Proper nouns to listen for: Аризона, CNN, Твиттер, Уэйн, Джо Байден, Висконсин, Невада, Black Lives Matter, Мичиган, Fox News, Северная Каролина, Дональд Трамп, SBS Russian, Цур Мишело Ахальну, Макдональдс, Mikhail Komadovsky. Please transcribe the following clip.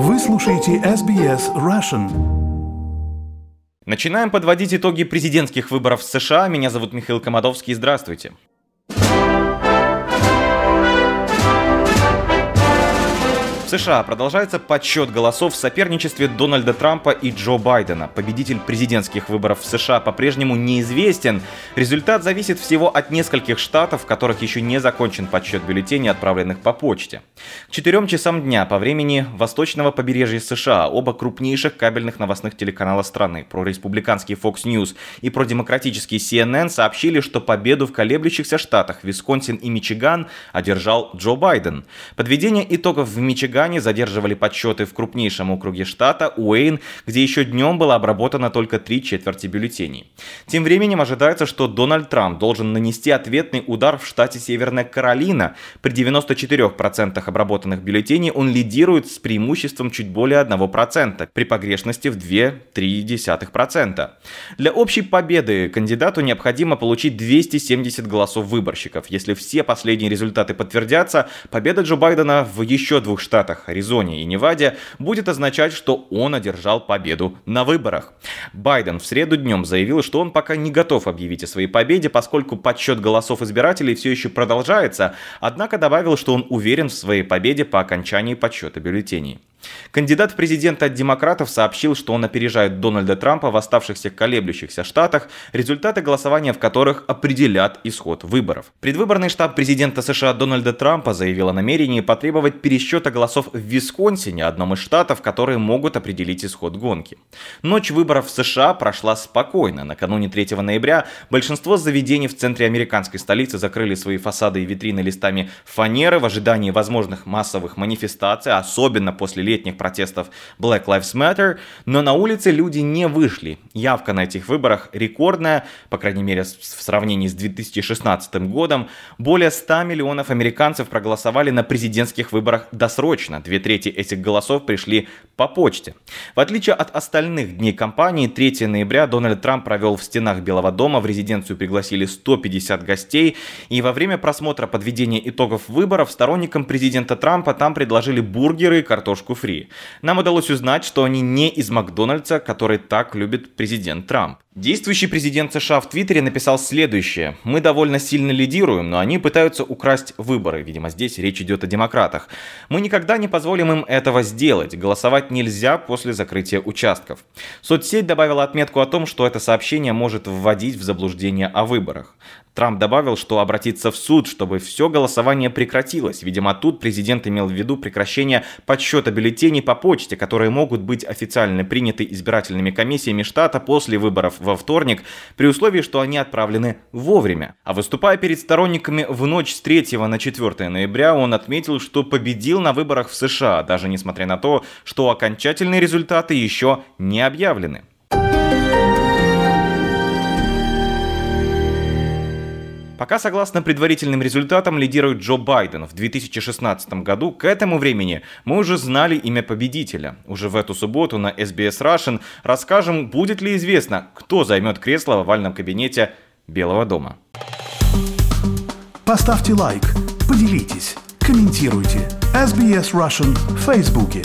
Вы слушаете SBS Russian. Начинаем подводить итоги президентских выборов в США. Меня зовут Михаил Комадовский. Здравствуйте. В США продолжается подсчет голосов в соперничестве Дональда Трампа и Джо Байдена. Победитель президентских выборов в США по-прежнему неизвестен. Результат зависит всего от нескольких штатов, в которых еще не закончен подсчет бюллетеней, отправленных по почте. К 4 часам дня по времени восточного побережья США оба крупнейших кабельных новостных телеканала страны, прореспубликанский Fox News и продемократический CNN, сообщили, что победу в колеблющихся штатах Висконсин и Мичиган одержал Джо Байден. Подведение итогов в Мичигане задерживали подсчеты в крупнейшем округе штата Уэйн, где еще днем было обработано только 3/4 бюллетеней. Тем временем ожидается, что Дональд Трамп должен нанести ответный удар в штате Северная Каролина. При 94% обработанных бюллетеней он лидирует с преимуществом чуть более 1%, при погрешности в 2,3%. Для общей победы кандидату необходимо получить 270 голосов выборщиков. Если все последние результаты подтвердятся, победа Джо Байдена в еще 2 штатах, Аризоне и Неваде, будет означать, что он одержал победу на выборах. Байден в среду днем заявил, что он пока не готов объявить о своей победе, поскольку подсчет голосов избирателей все еще продолжается, однако добавил, что он уверен в своей победе по окончании подсчета бюллетеней. Кандидат в президенты от демократов сообщил, что он опережает Дональда Трампа в оставшихся колеблющихся штатах, результаты голосования в которых определят исход выборов. Предвыборный штаб президента США Дональда Трампа заявил о намерении потребовать пересчета голосов в Висконсине, одном из штатов, которые могут определить исход гонки. Ночь выборов в США прошла спокойно. Накануне 3 ноября большинство заведений в центре американской столицы закрыли свои фасады и витрины листами фанеры в ожидании возможных массовых манифестаций, особенно после летних протестов Black Lives Matter, но на улице люди не вышли. Явка на этих выборах рекордная, по крайней мере, в сравнении с 2016 годом. Более 100 миллионов американцев проголосовали на президентских выборах досрочно. 2/3 этих голосов пришли по почте. В отличие от остальных дней кампании, 3 ноября Дональд Трамп провел в стенах Белого дома, в резиденцию пригласили 150 гостей, и во время просмотра подведения итогов выборов сторонникам президента Трампа там предложили бургеры и картошку фри. Нам удалось узнать, что они не из Макдональдса, который так любит президент Трамп. Действующий президент США в Твиттере написал следующее: «Мы довольно сильно лидируем, но они пытаются украсть выборы». Видимо, здесь речь идет о демократах. «Мы никогда не позволим им этого сделать. Голосовать нельзя после закрытия участков». Соцсеть добавила отметку о том, что это сообщение может вводить в заблуждение о выборах. Трамп добавил, что обратится в суд, чтобы все голосование прекратилось. Видимо, тут президент имел в виду прекращение подсчета бюллетеней по почте, которые могут быть официально приняты избирательными комиссиями штата после выборов во вторник, при условии, что они отправлены вовремя. А выступая перед сторонниками в ночь с 3 на 4 ноября, он отметил, что победил на выборах в США, даже несмотря на то, что окончательные результаты еще не объявлены. Пока, согласно предварительным результатам, лидирует Джо Байден. В 2016 году к этому времени мы уже знали имя победителя. Уже в эту субботу на SBS Russian расскажем, будет ли известно, кто займет кресло в овальном кабинете Белого дома. Поставьте лайк, поделитесь, комментируйте. SBS Russian в Фейсбуке.